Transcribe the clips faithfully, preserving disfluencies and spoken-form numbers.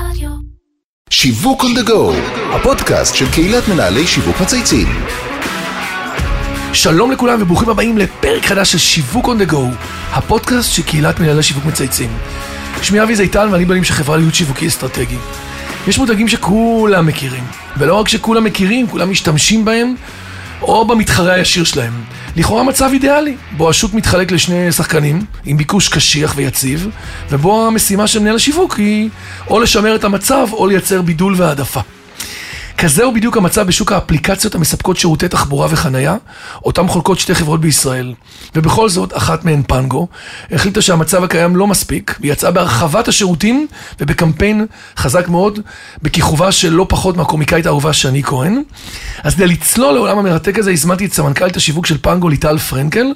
רדיו. שיווק on the go, הפודקאסט של קהילת מנהלי שיווק מצייצים. שלום לכולם וברוכים הבאים לפרק חדש של שיווק on the go, הפודקאסט של קהילת מנהלי שיווק מצייצים. שמי אבי זיתן ואני בעלים של חברה להיות שיווקי אסטרטגי. יש מותגים שכולם מכירים, ולא רק שכולם מכירים, כולם משתמשים בהם או במתחרה הישיר שלהם. לכאורה מצב אידיאלי, בו השוק מתחלק לשני שחקנים, עם ביקוש קשיח ויציב, ובו המשימה של מנהל השיווק היא או לשמר את המצב או לייצר בידול והעדפה. כזהו בדיוק המצב בשוק האפליקציות המספקות שירותי תחבורה וחנייה, אותם חולקות שתי חברות בישראל. ובכל זאת, אחת מהן, פנגו, החליטה שהמצב הקיים לא מספיק, ויצאה בהרחבת השירותים ובקמפיין חזק מאוד, בכיכובה של לא פחות מהקומיקאית האהובה שני כהן. אז כדי לצלול לעולם המרתק הזה, הזמנתי את סמנכ"לית השיווק של פנגו, ליטל פרנקל,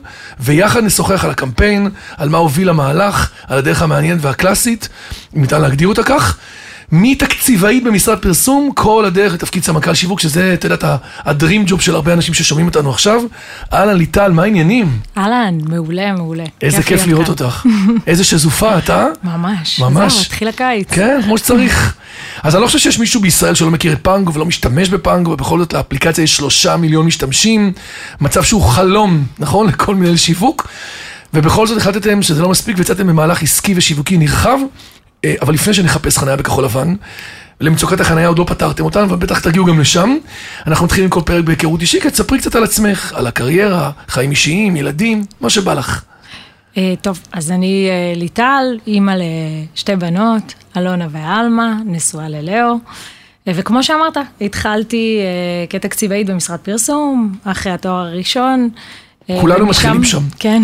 ויחד נשוחח על הקמפיין, על מה הוביל המהלך, על הדרך המעניינת והקלאסית, אם ניתן להגדיר אותה כך. מתקציבאית במשרד פרסום, כל הדרך לתפקיד סמנכ"ל שיווק, שזה, אתה יודעת, הדרים ג'וב של הרבה אנשים ששומעים אותנו עכשיו. אהלן, ליטל, מה העניינים? אהלן, מעולה, מעולה. איזה כיף לראות אותך. איזה שזופה, אתה? ממש. ממש. זהו, התחיל הקיץ. כן, כמו שצריך. אז אני לא חושב שיש מישהו בישראל שלא מכיר את פנגו ולא משתמש בפנגו, ובכל זאת לאפליקציה יש שלושה מיליון משתמשים, מצב שהוא חלום, נכון? לכל מנהל שיווק. ובכל זאת החלטתם שזה לא מספיק, ויצאתם במהלך עסקי ושיווקי נרחב. אבל לפני שנחפש חניה בכחול לבן, למצוקת החניה עוד לא פתרתם אותן, ובטח תגיעו גם לשם. אנחנו נתחיל עם כל פרק בהיכרות אישית, תספרי קצת על עצמך, על הקריירה, חיים אישיים, ילדים, מה שבא לך. טוב, אז אני ליטל, אימא לשתי בנות, אלונה ואלמה, נשואה ללאו, וכמו שאמרת, התחלתי כתקציבאית במשרד פרסום, אחרי התואר הראשון, כולנו מתחילים שם. כן.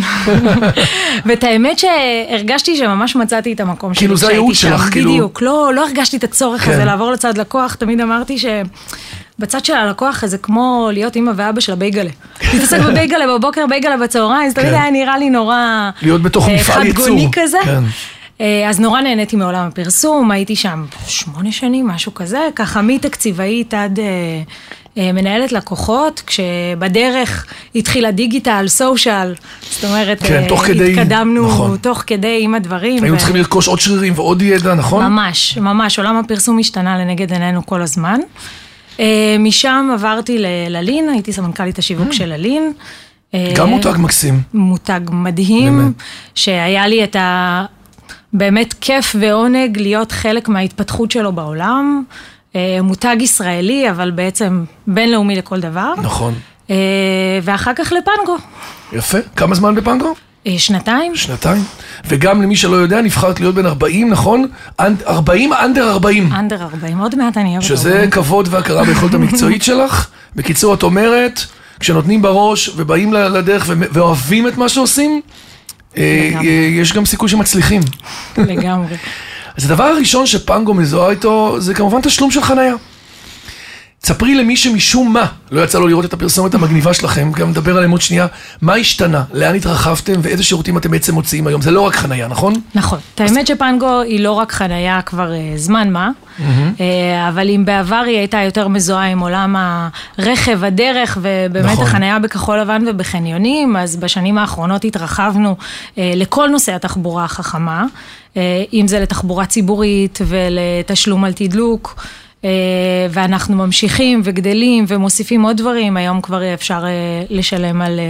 ואת האמת שהרגשתי שממש מצאתי את המקום שלי. כאילו זה הייעוד שלך, כאילו. בדיוק, לא, לא הרגשתי את הצורך הזה לעבור לצד לקוח, תמיד אמרתי שבצד של הלקוח זה כמו להיות אמא ואבא של הבייגלה. להתעסק בבייגלה בבוקר, בייגלה בצהריים, זה תמיד היה נראה לי נורא... להיות בתוך מפעל ייצור. חדגוני כזה. כן. אז נורא נהניתי מעולם הפרסום, הייתי שם שמונה שנים, משהו כזה, ככה מתקציבאית עד... מנהלת לקוחות, כשבדרך התחילה דיגיטל, סושל, זאת אומרת, התקדמנו תוך כדי עם הדברים. היינו צריכים לרכוש עוד שרירים ועוד ידע, נכון? ממש, ממש, עולם הפרסום השתנה לנגד עינינו כל הזמן. משם עברתי ללין, הייתי סמנכ"לית השיווק של לין. גם מותג מקסים. מותג מדהים, שהיה לי את ה... באמת כיף ועונג להיות חלק מההתפתחות שלו בעולם. מותג ישראלי, אבל בעצם בינלאומי לכל דבר. נכון. ואחר כך לפנגו. יפה. כמה זמן בפנגו? שנתיים. שנתיים. וגם למי שלא יודע, נבחרת להיות בין ארבעים, נכון? ארבעים, אנדר ארבעים. אנדר ארבעים. עוד מעט אני אוהב. שזה כבוד והכרה ביכולת המקצועית שלך. בקיצור, את אומרת, כשנותנים בראש ובאים לדרך ואוהבים את מה שעושים, יש גם סיכוי שמצליחים. לגמרי. אז הדבר הראשון שפנגו מזוהה איתו, זה כמובן תשלום של חניה. תספרי למי שמשום מה לא יצא לו לראות את הפרסומת המגניבה שלכם, גם נדבר עליהם עוד שנייה, מה השתנה, לאן התרחבתם ואיזה שירותים אתם בעצם מוציאים היום, זה לא רק חניה, נכון? נכון, את האמת שפנגו היא לא רק חניה כבר זמן מה, אבל אם בעבר היא הייתה יותר מזוהה עם עולם הרכב, הדרך, ובאמת החניה בכחול לבן ובחניונים, אז בשנים האחרונות התרחבנו לכל נושא התחבורה החכמה, אם זה לתחבורה ציבורית ולתשלום על תדלוק, ואנחנו ממשיכים וגדלים ומוסיפים עוד דברים, היום כבר אפשר לשלם על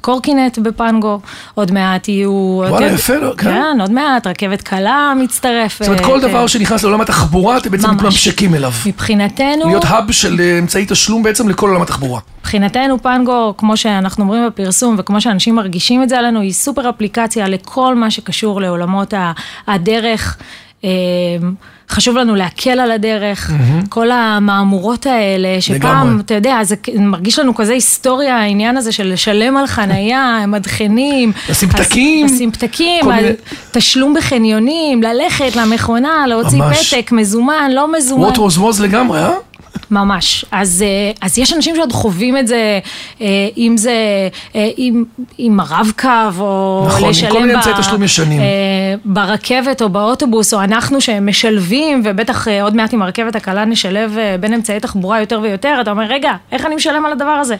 קורקינט בפנגו, עוד מעט יהיו... וואלה, יפה, כן, עוד מעט, רכבת קלה מצטרפת. זאת אומרת, כל דבר שנכנס לעולם התחבורה, אתם בעצם מתממשקים אליו. מבחינתנו... להיות האב של אמצעי תשלום בעצם לכל עולם התחבורה. מבחינתנו פנגו, כמו שאנחנו אומרים בפרסום, וכמו שאנשים מרגישים את זה עלינו, היא סופר אפליקציה לכל מה שקשור לעולמות הדרך, חשוב לנו להקל על הדרך, כל המאמורות האלה, שפעם, אתה יודע, זה מרגיש לנו כזה היסטוריה, העניין הזה של לשלם על חנייה, מדחנים, לשים פתקים, תשלום בחניונים, ללכת למכונה, להוציא פתק, מזומן, לא מזומן. ווטרוז מוז לגמרי, אה? ממש. אז, אז יש אנשים שעוד חווים את זה, אם זה, אם, אם הרב-קו, או נכון, לשלם כל מיני אמצעי תשלום ישנים. ברכבת או באוטובוס, או אנחנו שמשלבים, ובטח עוד מעט עם הרכבת הקלה נשלב בין אמצעי תחבורה יותר ויותר, אתה אומר, רגע, איך אני משלם על הדבר הזה?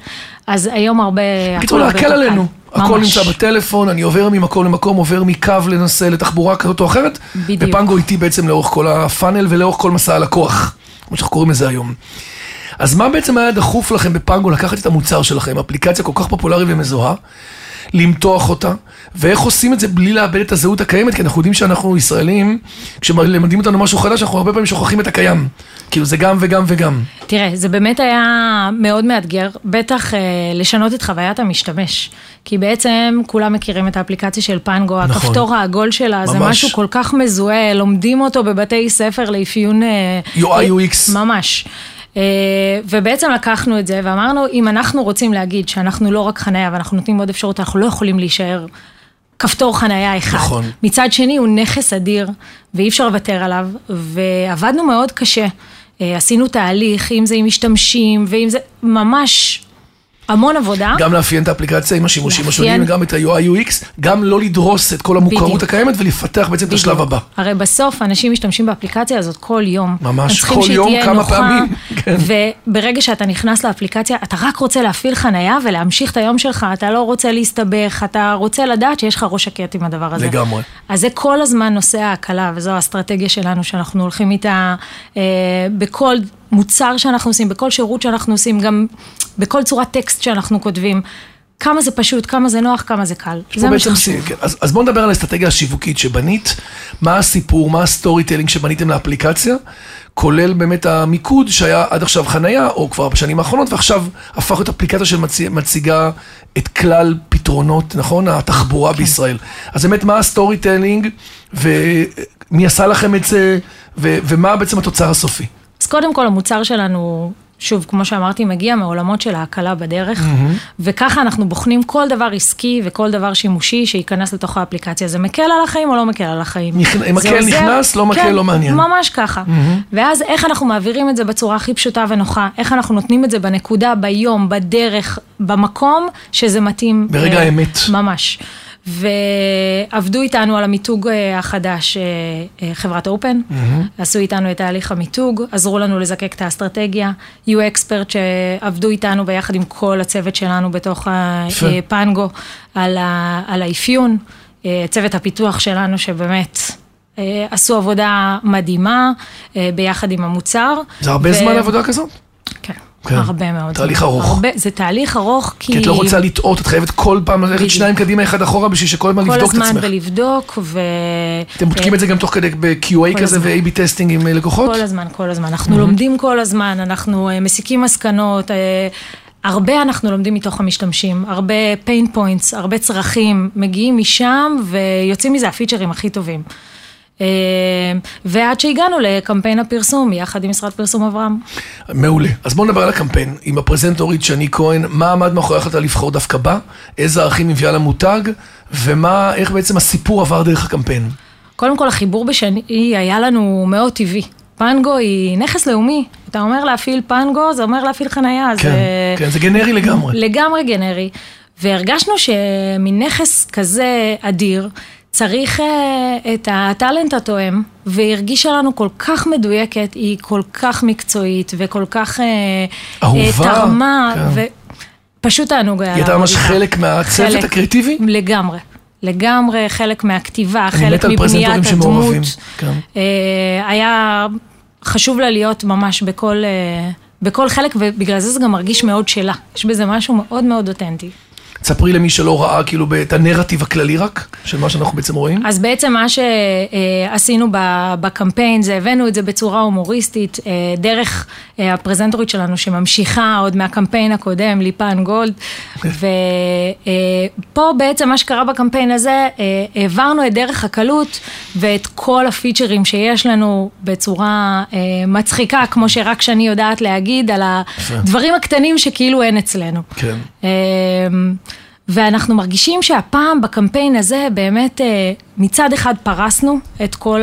אז היום הרבה... פתאום להקל עלינו. הכל נמצא בטלפון, אני עובר ממקום למקום, עובר מקו לנסה לתחבורה כזאת או אחרת, ופנגו איתי בעצם לאורך כל הפאנל ולאורך כל מסע הלקוח, כמו שאנחנו קוראים לזה היום. אז מה בעצם היה דחוף לכם בפנגו לקחת את המוצר שלכם, אפליקציה כל כך פופולרית ומזוהה, למתוח אותה, ואיך עושים את זה בלי לאבד את הזהות הקיימת, כי אנחנו יודעים שאנחנו ישראלים, כשמלמדים אותנו משהו חדש, אנחנו הרבה פעמים שוכחים את הקיים. כאילו זה גם וגם וגם. תראה, זה באמת היה מאוד מאתגר, בטח אה, לשנות את חוויית המשתמש, כי בעצם כולם מכירים את האפליקציה של פנגו, נכון. הכפתור העגול שלה, ממש. זה משהו כל כך מזוהה, לומדים אותו בבתי ספר לאפיון... אה, יו איי יו אקס. ממש. ובעצם לקחנו את זה ואמרנו, אם אנחנו רוצים להגיד שאנחנו לא רק חניה, ואנחנו נותנים עוד אפשרות, אנחנו לא יכולים להישאר כפתור חניה אחד. נכון. מצד שני הוא נכס אדיר, ואי אפשר לוותר עליו, ועבדנו מאוד קשה. עשינו תהליך, אם זה עם משתמשים, ואם זה ממש... המון עבודה. גם לאפיין את האפליקציה עם השימושים השונים, גם את ה-יו איי יו אקס, גם לא לדרוס את כל המוכרות הקיימת, ולפתח בעצם את השלב הבא. הרי בסוף אנשים משתמשים באפליקציה הזאת כל יום. ממש, כל יום, כמה פעמים. וברגע שאתה נכנס לאפליקציה, אתה רק רוצה להפעיל חנייה ולהמשיך את היום שלך, אתה לא רוצה להסתבך, אתה רוצה לדעת שיש לך ראש שקט עם הדבר הזה. לגמרי. אז זה כל הזמן נושא ההקלה, וזו האסטרטגיה שלנו שאנחנו הולכים איתה בכל מוצר שאנחנו עושים, בכל שירות שאנחנו עושים, גם בכל צורת טקסט שאנחנו כותבים, כמה זה פשוט, כמה זה נוח, כמה זה קל. זה מה שחשוב. אז, אז בואו נדבר על האסטרטגיה השיווקית שבנית, מה הסיפור, מה הסטורי טיילינג שבניתם לאפליקציה, כולל באמת המיקוד שהיה עד עכשיו חנייה, או כבר בשנים האחרונות, ועכשיו הפך את אפליקציה שמציגה את כלל פתרונות, נכון? התחבורה כן. בישראל. אז באמת, מה הסטורי טיילינג, ומי עשה לכם את זה, ו- ומה בעצם התוצר הסופי? אז קודם כל, המוצר שלנו... שוב, כמו שאמרתי, מגיע מעולמות של ההקלה בדרך, וככה אנחנו בוחנים כל דבר עסקי וכל דבר שימושי שייכנס לתוך האפליקציה. זה מקל על החיים או לא מקל על החיים? מקל נכנס, לא מקל, לא מעניין. ממש ככה. ואז איך אנחנו מעבירים את זה בצורה הכי פשוטה ונוחה, איך אנחנו נותנים את זה בנקודה, ביום, בדרך, במקום שזה מתאים. ברגע האמת. ממש. ועבדו איתנו על המיתוג החדש, חברת אופן, עשו איתנו את תהליך המיתוג, עזרו לנו לזקק את האסטרטגיה, יהיו אקספרט שעבדו איתנו ביחד עם כל הצוות שלנו בתוך הפנגו, על האפיון, צוות הפיתוח שלנו שבאמת... עשו עבודה מדהימה ביחד עם המוצר. זה הרבה זמן עבודה כזאת? כן. הרבה מאוד. תהליך ארוך. זה תהליך ארוך כי... כי את לא רוצה לטעות, את חייבת כל פעם ללכת שניים קדימה, אחד אחורה, בשביל שכל הזמן לבדוק את עצמך. כל הזמן ולבדוק ו... אתם בודקים את זה גם תוך כדי ב-קיו איי כזה ו-איי בי טסטינג עם לקוחות? כל הזמן, כל הזמן. אנחנו לומדים כל הזמן, אנחנו מסיקים מסקנות, הרבה אנחנו לומדים מתוך המשתמשים, הרבה pain points, הרבה צרכים, מגיעים משם ויוצאים מזה הפיצ'רים הכי טובים. ועד שהגענו לקמפיין הפרסום יחד עם משרד פרסום אברהם. מעולה, אז בואו נדבר על הקמפיין עם הפרזנטורית שני כהן, מה עמד מאחורי החלטה לבחור דווקא בה, איזה ערכים מביאה למותג ומה, איך בעצם הסיפור עבר דרך הקמפיין? קודם כל החיבור בשני היה לנו מאוד טבעי, פנגו היא נכס לאומי, אתה אומר להפעיל פנגו זה אומר להפעיל חנייה, כן, זה... כן, זה גנרי לגמרי, לגמרי גנרי, והרגשנו שמנכס כזה אדיר צריך את הטלנט התואם, והרגישה לנו כל כך מדויקת, היא כל כך מקצועית, וכל כך תרמה, ופשוט תענוג. היא הייתה ממש חלק מהצוות הקריאטיבי? לגמרי. לגמרי, חלק מהכתיבה, חלק מבניית הדמות. היה חשוב לה להיות ממש בכל חלק, ובגלל זה זה גם מרגיש מאוד שלה. יש בזה משהו מאוד מאוד אותנטי. תספרי למי שלא ראה כאילו את הנרטיב הכללי רק, של מה שאנחנו בעצם רואים. אז בעצם מה שעשינו בקמפיין, זה הבאנו את זה בצורה הומוריסטית, דרך הפרזנטורית שלנו שממשיכה עוד מהקמפיין הקודם, ליפן גולד, ופה בעצם מה שקרה בקמפיין הזה, העברנו את דרך הקלות, ואת כל הפיצ'רים שיש לנו בצורה מצחיקה, כמו שרק שאני יודעת להגיד, על הדברים הקטנים שכאילו אין אצלנו. כן. ואנחנו מרגישים שהפעם בקמפיין הזה באמת מצד אחד פרסנו את כל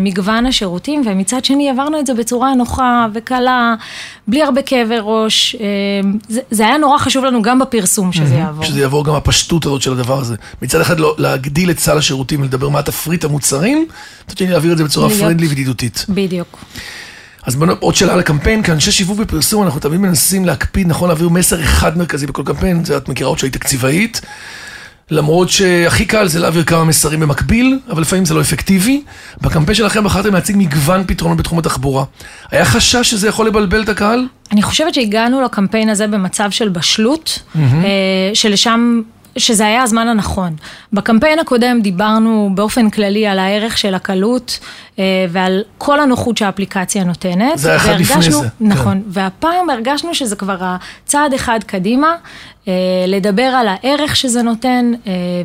מגוון השירותים, ומצד שני עברנו את זה בצורה נוחה וקלה, בלי הרבה כאבי ראש. זה, זה היה נורא חשוב לנו גם בפרסום שזה יעבור. שזה יעבור גם הפשטות הזאת של הדבר הזה. מצד אחד להגדיל את סל השירותים, לדבר מה תפריט המוצרים, מצד שני להעביר את זה בצורה פרנדלי ודידותית. בדיוק. אז עוד שאלה לקמפיין, כאנשי שיווק בפרסום, אנחנו תמיד מנסים להקפיד, נכון, להעביר מסר אחד מרכזי בכל קמפיין, זה את מכירה עוד שהיא תקציבאית, למרות שהכי קל זה להעביר כמה מסרים במקביל, אבל לפעמים זה לא אפקטיבי. בקמפיין שלכם בחרתם להציג מגוון פתרונות בתחום התחבורה. היה חשש שזה יכול לבלבל את הקהל? אני חושבת שהגענו לקמפיין הזה במצב של בשלות, שלשם... שזה היה הזמן הנכון. בקמפיין הקודם דיברנו באופן כללי על הערך של הקלות ועל כל הנוחות שהאפליקציה נותנת. זה היה אחד לפני זה. נכון, כן. והפעם הרגשנו שזה כבר הצעד אחד קדימה, לדבר על הערך שזה נותן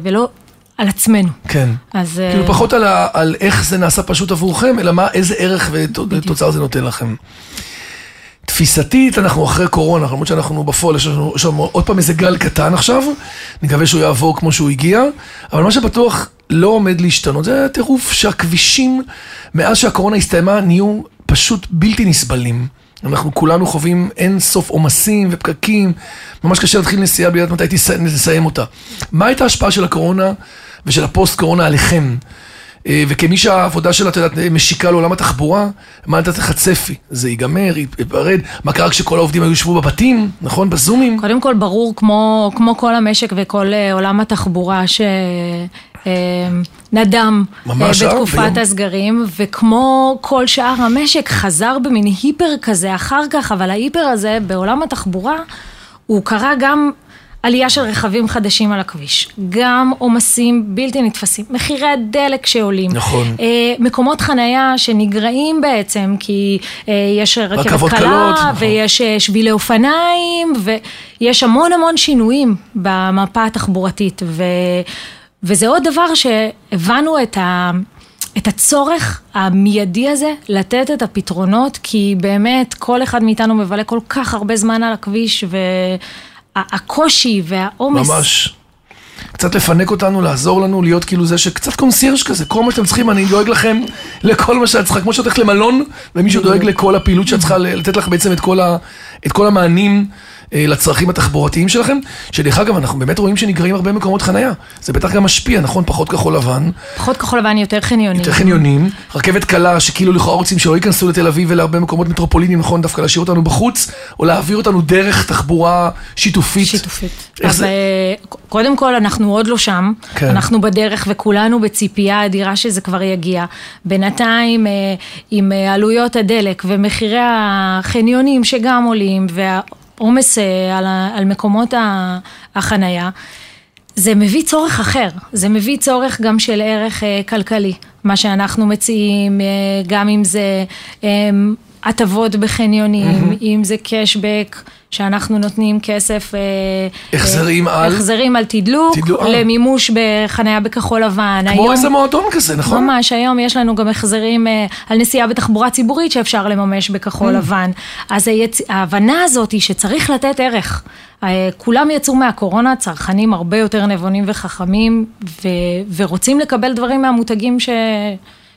ולא על עצמנו. כן. אז... כאילו פחות על, ה, על איך זה נעשה פשוט עבורכם, אלא מה, איזה ערך ותוצר זה נותן לכם. תפיסתית, אנחנו אחרי קורונה, למרות שאנחנו בפועל, יש לנו עוד פעם איזה גל קטן עכשיו, נקווה שהוא יעבור כמו שהוא הגיע, אבל מה שבטוח לא עומד להשתנות, זה הטירוף שהכבישים, מאז שהקורונה הסתיימה, נהיו פשוט בלתי נסבלים. אנחנו כולנו חווים אין סוף עומסים ופקקים, ממש קשה להתחיל נסיעה בלי לדעת מתי תסיים אותה. מה הייתה ההשפעה של הקורונה ושל הפוסט קורונה עליכם? וכמי שהעבודה שלה משיקה לעולם התחבורה, מה נתת לך צפי? זה ייגמר, יפרד, מה קרה כשכל העובדים היו שבו בבתים, נכון? בזומים? קודם כל ברור, כמו, כמו כל המשק וכל עולם התחבורה שנדם בתקופת הסגרים, וכמו כל שאר המשק חזר במין היפר כזה אחר כך, אבל ההיפר הזה בעולם התחבורה הוא קרה גם... עלייה של רכבים חדשים על הכביש, גם עומסים בלתי נתפסים, מחירי הדלק שעולים, נכון. מקומות חנייה שנגרעים בעצם, כי יש רכבת קלה, ויש שבילי אופניים, ויש המון המון שינויים במפה התחבורתית, ו... וזה עוד דבר שהבנו את ה... את הצורך המיידי הזה לתת את הפתרונות, כי באמת כל אחד מאיתנו מבלה כל כך הרבה זמן על הכביש, ו... הקושי והאומס. ממש. קצת לפנק אותנו, לעזור לנו, להיות כאילו זה שקצת קונסירש כזה, כל מה שאתם צריכים, אני דואג לכם לכל מה שאת צריכה, כמו שאת הולכת למלון, ומישהו דואג לכל הפעילות שאת צריכה לתת לך בעצם את כל, ה, את כל המענים אה, לצרכים התחבורתיים שלכם, שדרך אגב, אנחנו באמת רואים שנגרעים הרבה מקומות חנייה. זה בטח גם משפיע, נכון? פחות כחול לבן. פחות כחול לבן, יותר חניונים. יותר חניונים. רכבת קלה, שכאילו לכאורה רוצים שלא ייכנסו לתל אביב ולהרבה מקומות מטרופוליניים, נכון? דווקא להשאיר אותנו בחוץ, או להעביר אותנו דרך תחבורה שיתופית. שיתופית. איך זה? קודם כל, אנחנו עוד לא שם, כן. אנחנו בדרך וכולנו בציפייה אדירה שזה כבר יגיע. בינתיים עם עלויות הדלק ומחירי החניונים שגם עולים והעומס על, על מקומות החנייה, זה מביא צורך אחר, זה מביא צורך גם של ערך כלכלי, מה שאנחנו מציעים, גם אם זה עטבות בחניונים, mm-hmm. אם זה קשבק, שאנחנו נותנים כסף... החזרים אה, על... החזרים על תדלוק, תדלוק למימוש בחניה בכחול לבן. כמו היום, איזה מועדון כזה, נכון? ממש, היום יש לנו גם החזרים אה, על נסיעה בתחבורה ציבורית שאפשר לממש בכחול mm. לבן. אז היצ... ההבנה הזאת היא שצריך לתת ערך. אה, כולם יצאו מהקורונה, צרכנים הרבה יותר נבונים וחכמים, ו... ורוצים לקבל דברים מהמותגים ש...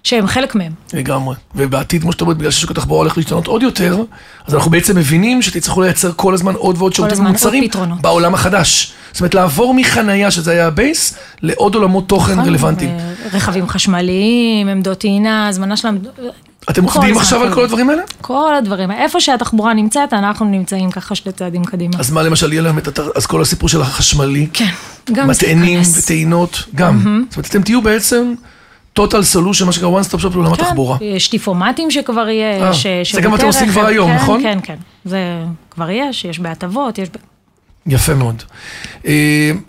שהם חלק מהם. לגמרי. ובעתיד, כמו שאתה אומרת, בגלל ששוק התחבורה הולך להשתנות עוד יותר, אז אנחנו בעצם מבינים שתצטרכו לייצר כל הזמן עוד ועוד שירותים ומוצרים בעולם החדש. זאת אומרת, לעבור מחנייה, שזה היה הבייס, לעוד עולמות תוכן רלוונטיים. רכבים חשמליים, עמדות טעינה, הזמנה שלהם... אתם עובדים עכשיו על כל הדברים האלה? כל הדברים. איפה שהתחבורה נמצאת, אנחנו נמצאים ככה שני צעדים קדימה. אז מה למשל יהיה להם, אז כל הסיפור של החשמלי, מטענים וטעינות, גם. זאת אומרת, אתם תהיו בעצם total solution, מה שקרה one stop shop לעולם התחבורה. שטיפומטים שכבר יהיה, ש... זה גם אתם עושים כבר היום, נכון? כן, כן. זה כבר יש, יש בהטבות, יש... יפה מאוד.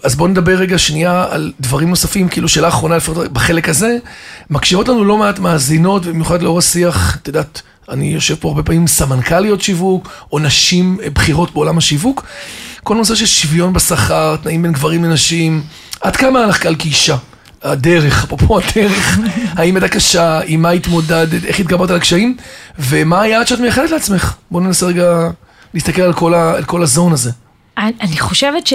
אז בואו נדבר רגע שנייה על דברים נוספים, כאילו שאלה האחרונה, בחלק הזה, מקשיבות לנו לא מעט מאזינות, במיוחד לאור השיח, את יודעת, אני יושב פה הרבה פעמים סמנכליות שיווק, או נשים בחירות בעולם השיווק, כל נושא של שוויון בשכר, תנאים בין גברים לנשים, עד כמה הלך קל כאישה? הדרך, אפרופו הדרך, האם הייתה קשה, עם מה התמודדת, איך התגברת על הקשיים, ומה היעד שאת מייחדת לעצמך? בואו ננסה רגע להסתכל על כל, ה, על כל הזון הזה. אני חושבת ש...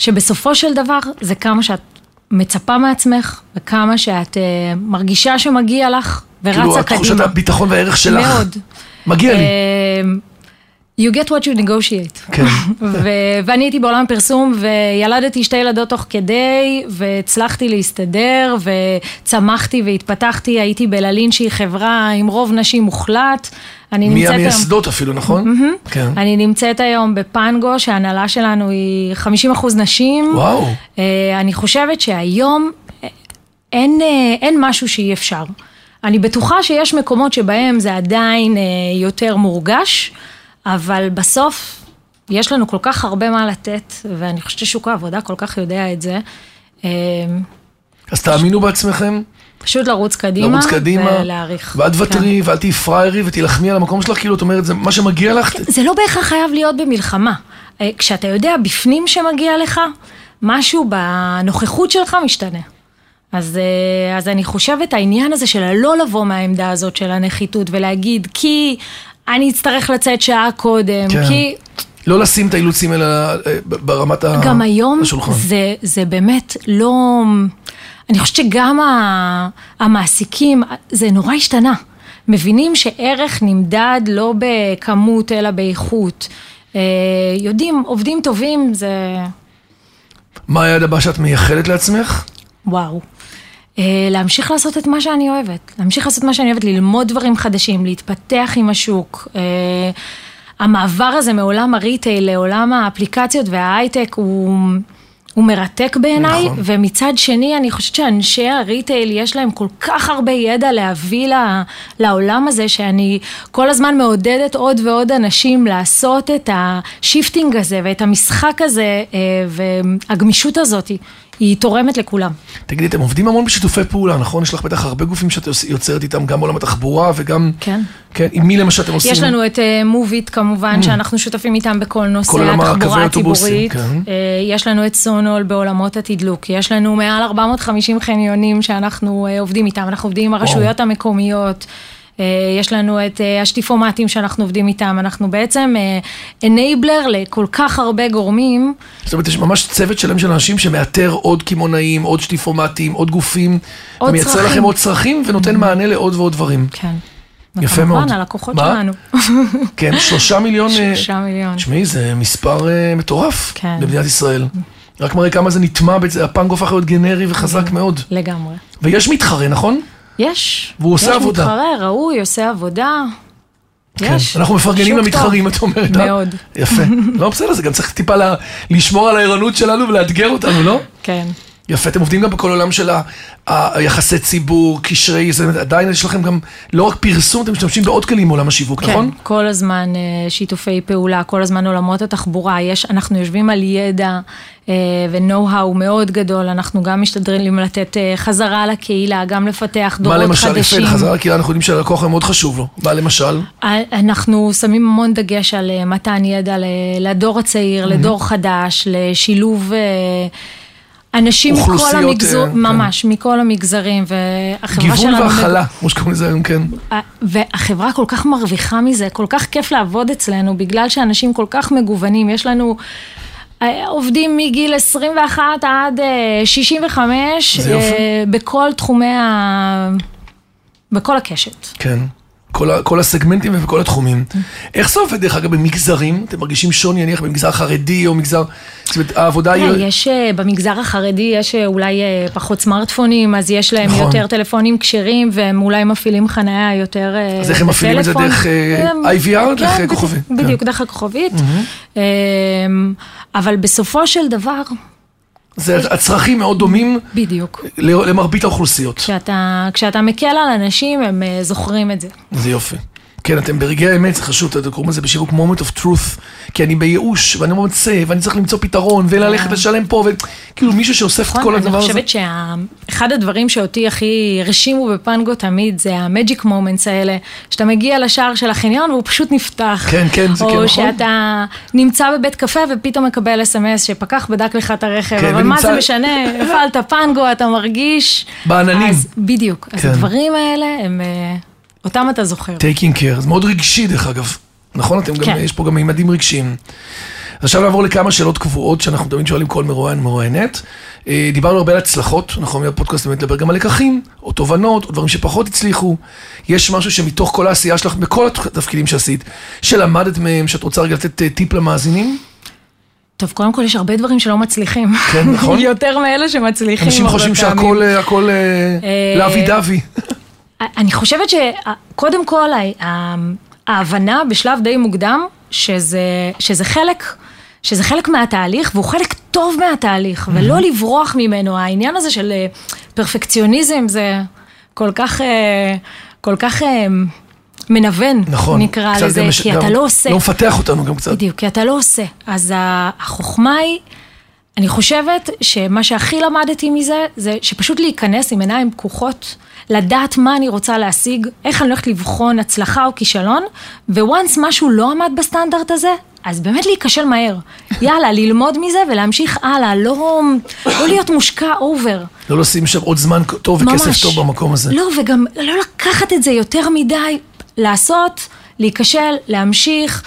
שבסופו של דבר זה כמה שאת מצפה מעצמך, וכמה שאת uh, מרגישה שמגיע לך, ורצה כאילו, קדימה. כאילו, התחושת הביטחון והערך שלך. מאוד. מגיע uh, לי. You get what you negotiate. כן. ו- ואני הייתי בעולם פרסום, וילדתי שתי ילדות תוך כדי, והצלחתי להסתדר, וצמחתי והתפתחתי, הייתי בללין שהיא חברה עם רוב נשים מוחלט, מי המייסדות אפילו, נכון? אני נמצאת היום בפנגו, שההנהלה שלנו היא חמישים אחוז נשים. וואו. אני חושבת שהיום אין משהו שאי אפשר. אני בטוחה שיש מקומות שבהם זה עדיין יותר מורגש, אבל בסוף יש לנו כל כך הרבה מה לתת, ואני חושבת ששוק העבודה כל כך יודע את זה. אז תאמינו בעצמכם? פשוט לרוץ קדימה, ולהעריך. ואת ותרי, ואל תהי פריירי, ותלחמי על המקום שלך, כאילו את אומרת, זה מה שמגיע לך? זה לא בהכרח חייב להיות במלחמה. כשאתה יודע בפנים שמגיע לך, משהו בנוכחות שלך משתנה. אז, אז אני חושבת, העניין הזה של לא לבוא מהעמדה הזאת של הנחיתות, ולהגיד, כי אני אצטרך לצאת שעה קודם, כי לא לשים את האילוצים אלא ברמת השולחן. גם היום זה, זה באמת לא, אני חושבת שגם המעסיקים, זה נורא השתנה. מבינים שערך נמדד לא בכמות, אלא באיכות. יודעים, עובדים טובים, זה מה היעד הבא שאת מייחלת לעצמך? וואו. להמשיך לעשות את מה שאני אוהבת. להמשיך לעשות מה שאני אוהבת, ללמוד דברים חדשים, להתפתח עם השוק. המעבר הזה מעולם הריטייל לעולם האפליקציות וההייטק הוא... הוא מרתק בעיניי, נכון. ומצד שני אני חושבת שאנשי הריטייל יש להם כל כך הרבה ידע להביא לה, לעולם הזה, שאני כל הזמן מעודדת עוד ועוד אנשים לעשות את השיפטינג הזה ואת המשחק הזה, והגמישות הזאת היא תורמת לכולם. תגידי, אתם עובדים המון בשיתופי פעולה, נכון? יש לך בטח הרבה גופים שאת יוצרת איתם, גם בעולם התחבורה וגם... כן. כן, עם מי למשל אתם עושים? יש לנו את מוביט כמובן, שאנחנו שותפים איתם בכל נושא התחבורה הציבורית. יש לנו את סונול בעולמות התדלוק, יש לנו מעל ארבע מאות וחמישים חניונים שאנחנו עובדים איתם, אנחנו עובדים עם הרשויות המקומיות, יש לנו את השטיפומטים שאנחנו עובדים איתם, אנחנו בעצם enabler לכל כך הרבה גורמים. זאת אומרת, יש ממש צוות שלם של אנשים שמאתר עוד כימונאים, עוד שטיפומטים, עוד גופים, ומייצר לכם עוד צרכים ונותן מענה לעוד ועוד דברים. כן. יפה מאוד. הלקוחות שלנו. כן, שלושה מיליון. שלושה מיליון. שמי, זה מספר מטורף במדינת ישראל. רק מראה כמה זה נטמע, הפנגו הפך להיות גנרי וחזק מאוד. לגמרי. ויש מתחרה, נכון? יש. והוא עושה עבודה. יש מתחרה, ראוי, עושה עבודה. יש. אנחנו מפרגנים למתחרים, את אומרת. מאוד. יפה. לא, בסדר, זה גם צריך טיפה לשמור על הערנות שלנו ולאתגר אותנו, לא? כן. יפה, אתם עובדים גם בכל עולם של היחסי ציבור, קשרי, זאת אומרת, עדיין יש לכם גם, לא רק פרסום, אתם משתמשים בעוד כלים מעולם השיווק, נכון? כן, כל הזמן שיתופי פעולה, כל הזמן עולמות התחבורה, יש, אנחנו יושבים על ידע ו-know-how מאוד גדול, אנחנו גם משתדלים לתת חזרה לקהילה, גם לפתח דורות חדשים. מה למשל, יפה, לחזרה לקהילה, אנחנו יודעים שהלקוח מאוד חשוב לו, מה למשל? אנחנו שמים המון דגש על מתן ידע לדור הצעיר, לדור חדש, לשילוב אנשים מכל המגזרים, ממש, מכל המגזרים, והחברה שלנו... גיוון והחלה, כמו שקוראים לזה היום, כן. והחברה כל כך מרוויחה מזה, כל כך כיף לעבוד אצלנו, בגלל שאנשים כל כך מגוונים, יש לנו עובדים מגיל עשרים ואחת עד שישים וחמש, בכל תחומי ה... בכל הקשת. כן. כל, כל הסגמנטים ובכל התחומים. איך זה עובד, דרך אגב, במגזרים? אתם מרגישים שוני, נניח, במגזר חרדי או מגזר... זאת אומרת, העבודה היא... יש, במגזר החרדי יש אולי פחות סמארטפונים, אז יש להם יותר טלפונים קשרים, והם אולי מפעילים חניה יותר... אז איך הם מפעילים את זה דרך איי וי אר, דרך כוכבית? בדיוק, דרך הכוכבית. אבל בסופו של דבר... הצרכים מאוד דומים בדיוק למרבית האוכלוסיות. כשאתה, כשאתה מקל על אנשים, הם זוכרים את זה. זה יופי. כן, אתם ברגעי האמת, זה חשוב, אתם קוראים לזה בשיווק moment of truth, כי אני בייאוש, ואני מוצא, ואני צריך למצוא פתרון, וללכת לשלם פה, וכאילו מישהו שאוסף את כל הדבר הזה. אני חושבת שאחד הדברים שאותי הכי הרשימו בפנגו תמיד, זה המאג'יק מומנטס האלה, שאתה מגיע לשער של החניון, והוא פשוט נפתח. כן, כן, זה כן, נכון. או שאתה נמצא בבית קפה, ופתאום מקבל אס אם אס, שפקח בדק לך את הרכב, אבל מה זה משנה? הפעלת פנגו, אתה מרגיש. בעננים. בדיוק. אז הדברים האלה הם אותם אתה זוכר. Taking care, זה מאוד רגשי דרך אגב. נכון? אתם גם, יש פה גם מימדים רגשיים. עכשיו נעבור לכמה שאלות קבועות שאנחנו תמיד שואלים כל מרואיין ומרואיינת. דיברנו הרבה על הצלחות, אנחנו אומרים בפודקאסט באמת לדבר גם על לקחים, או תובנות, או דברים שפחות הצליחו. יש משהו שמתוך כל העשייה שלך, מכל התפקידים שעשית, שלמדת מהם, שאת רוצה רגע לתת טיפ למאזינים? טוב, קודם כל יש הרבה דברים שלא מצליחים. כן, נכון? יותר מאלה שמצליחים. אנשים חושבים שהכל, הכל, להבי דבי. אני חושבת שקודם כל, ההבנה בשלב די מוקדם, שזה, שזה חלק, שזה חלק מהתהליך, והוא חלק טוב מהתהליך, ולא לברוח ממנו. העניין הזה של פרפקציוניזם זה כל כך, כל כך מנוון, נקרא לזה, כי אתה לא עושה. לא מפתח אותנו גם קצת. בדיוק, כי אתה לא עושה. אז החוכמה היא, אני חושבת שמה שהכי למדתי מזה, זה שפשוט להיכנס עם עיניים פקוחות, לדעת מה אני רוצה להשיג, איך אני הולכת לבחון הצלחה או כישלון, וואנס משהו לא עמד בסטנדרט הזה, אז באמת להיקשל מהר. יאללה, ללמוד מזה ולהמשיך הלאה, לא, לא להיות מושקע אובר. לא לשים שם עוד זמן טוב וכסף ממש, טוב במקום הזה. לא, וגם לא לקחת את זה יותר מדי, לעשות, להיקשל, להמשיך,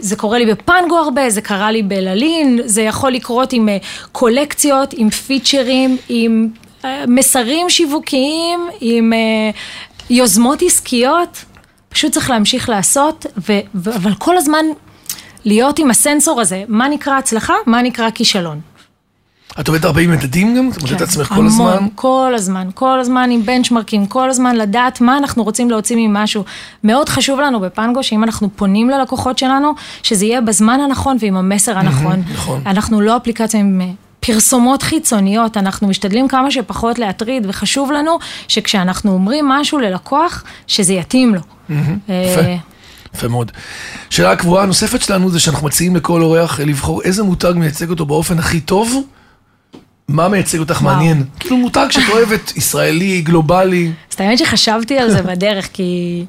זה קורה לי בפנגו הרבה, זה קרה לי בללין, זה יכול לקרות עם קולקציות, עם פיצ'רים, עם מסרים שיווקיים, עם יוזמות עסקיות, פשוט צריך להמשיך לעשות, אבל כל הזמן להיות עם הסנסור הזה, מה נקרא הצלחה, מה נקרא כישלון. את עובדת הרבה עם מדדים גם? את מודדת עצמך כל הזמן? המון, כל הזמן, כל הזמן עם בנצ'מרקים, כל הזמן לדעת מה אנחנו רוצים להוציא ממשהו. מאוד חשוב לנו בפנגו, שאם אנחנו פונים ללקוחות שלנו, שזה יהיה בזמן הנכון ועם המסר הנכון. אנחנו לא אפליקציה עם פרסומות חיצוניות, אנחנו משתדלים כמה שפחות להטריד, וחשוב לנו שכשאנחנו אומרים משהו ללקוח, שזה יתאים לו. יפה. יפה מאוד. שאלה הקבועה הנוספת שלנו, זה שאנחנו מציעים לכל אורח לבחור איזה מותג מייצג אותו באופן הכי טוב, מה מייצג אותך מעניין? כאילו מותג שאת אוהבת, ישראלי, גלובלי. אז האמת שחשבתי על זה בדרך, כי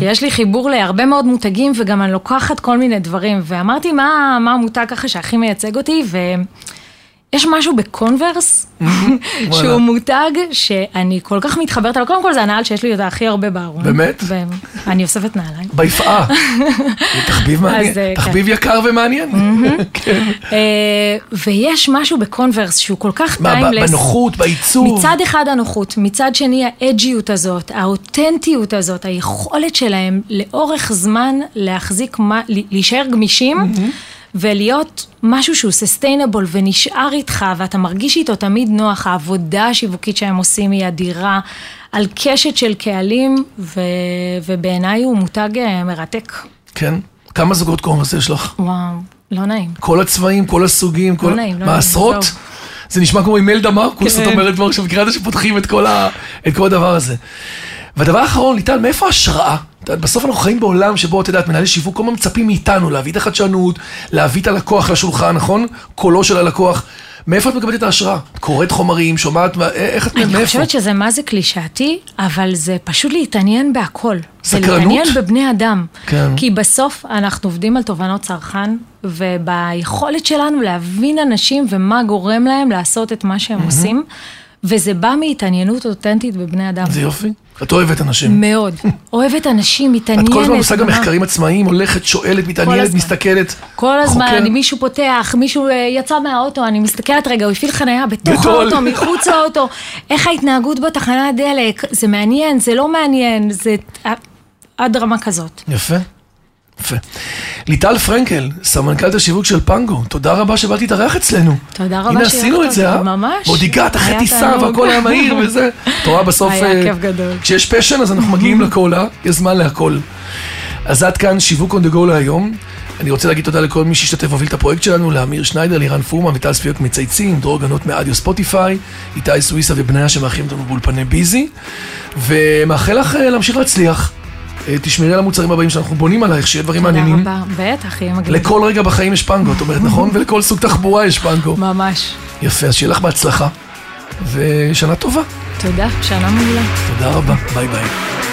יש לי חיבור להרבה מאוד מותגים, וגם אני לוקחת כל מיני דברים, ואמרתי מה המותג ככה שהכי מייצג אותי, ויש משהו בקונברס, שהוא מותג שאני כל כך מתחברת עליו, קודם כל זה הנעל שיש לי אותה הכי הרבה בארון. באמת? אני אוספת נעליים. ביפעה. תחביב מעניין, תחביב יקר ומעניין. ויש משהו בקונברס שהוא כל כך טיימלס. בנוחות, בעיצוב. מצד אחד הנוחות, מצד שני האג'יות הזאת, האותנטיות הזאת, היכולת שלהם לאורך זמן להחזיק, להישאר גמישים, ולהיות משהו שהוא ססטיינבול ונשאר איתך, ואתה מרגיש איתו תמיד נוח, העבודה השיווקית שהם עושים היא אדירה, על קשת של קהלים, ו... ובעיניי הוא מותג מרתק. כן? כמה זוגות קומרס יש לך? וואו, לא נעים. כל הצבעים, כל הסוגים, כל... לא נעים, לא מעשרות? נעים, זה נשמע כמו אימייל דמרקוס, כן. זאת אומרת כבר שמקראת שפותחים את כל, ה... את כל הדבר הזה. והדבר האחרון, ליטל, מאיפה השראה? בסוף אנחנו חיים בעולם שבו, את יודעת, מנהלי שיווק, כל מה מצפים מאיתנו, להביא את החדשנות, להביא את הלקוח לשולחן, נכון? קולו של הלקוח. מאיפה את מקבלת את ההשראה? קוראת חומרים, שומעת, איך את מאיפה? אני חושבת שזה מה זה קלישאתי, אבל זה פשוט להתעניין בהכל. סקרנות? זה להתעניין בבני אדם. כן. כי בסוף אנחנו עובדים על תובנות צרכן, וביכולת שלנו להבין אנשים ומה גורם להם לעשות את מה שהם עושים, וזה בא מהתעניינות אותנטית בבני אדם. זה יופי. את אוהבת אנשים. מאוד. אוהבת אנשים, מתעניינת. את כל הזמן עושה גם מחקרים עצמאיים, הולכת, שואלת, מתעניינת, מסתכלת. כל הזמן, מישהו פותח, מישהו יצא מהאוטו, אני מסתכלת רגע, הוא הפעיל חניה בתוך האוטו, מחוץ לאוטו. איך ההתנהגות בתחנה הדלק? זה מעניין, זה לא מעניין, זה עד רמה כזאת. יפה. יפה. ליטל פרנקל, סמנכ"לית השיווק של פנגו, תודה רבה שבאת להתארח אצלנו. תודה רבה. הנה עשינו את זה, ממש. עוד הגעת אחרי טיסה והכל היה מהיר וזה. תורה בסוף, כשיש פשן אז אנחנו מגיעים לכל, יש זמן להכל. אז עד כאן שיווק on the go להיום. אני רוצה להגיד תודה לכל מי שהשתתף והוביל את הפרויקט שלנו, לאמיר שניידר, לירן פורמה, מיטל ספיוק מצייצים, דרור גנות מאדיו ספוטיפיי, איתי סוויסה ובניה שמאחרים אותנו באולפני ביזי, ומאחל לך להמשיך להצליח. תשמרי על המוצרים הבאים שאנחנו בונים עלייך, שיהיה דברים מעניינים. תודה רבה, בטח, יהיה מגניב. לכל רגע בחיים יש פנגו, את אומרת, נכון? ולכל סוג תחבורה יש פנגו. ממש. יפה, אז שיהיה לך בהצלחה, ושנה טובה. תודה, שנה מעולה. תודה רבה, ביי ביי.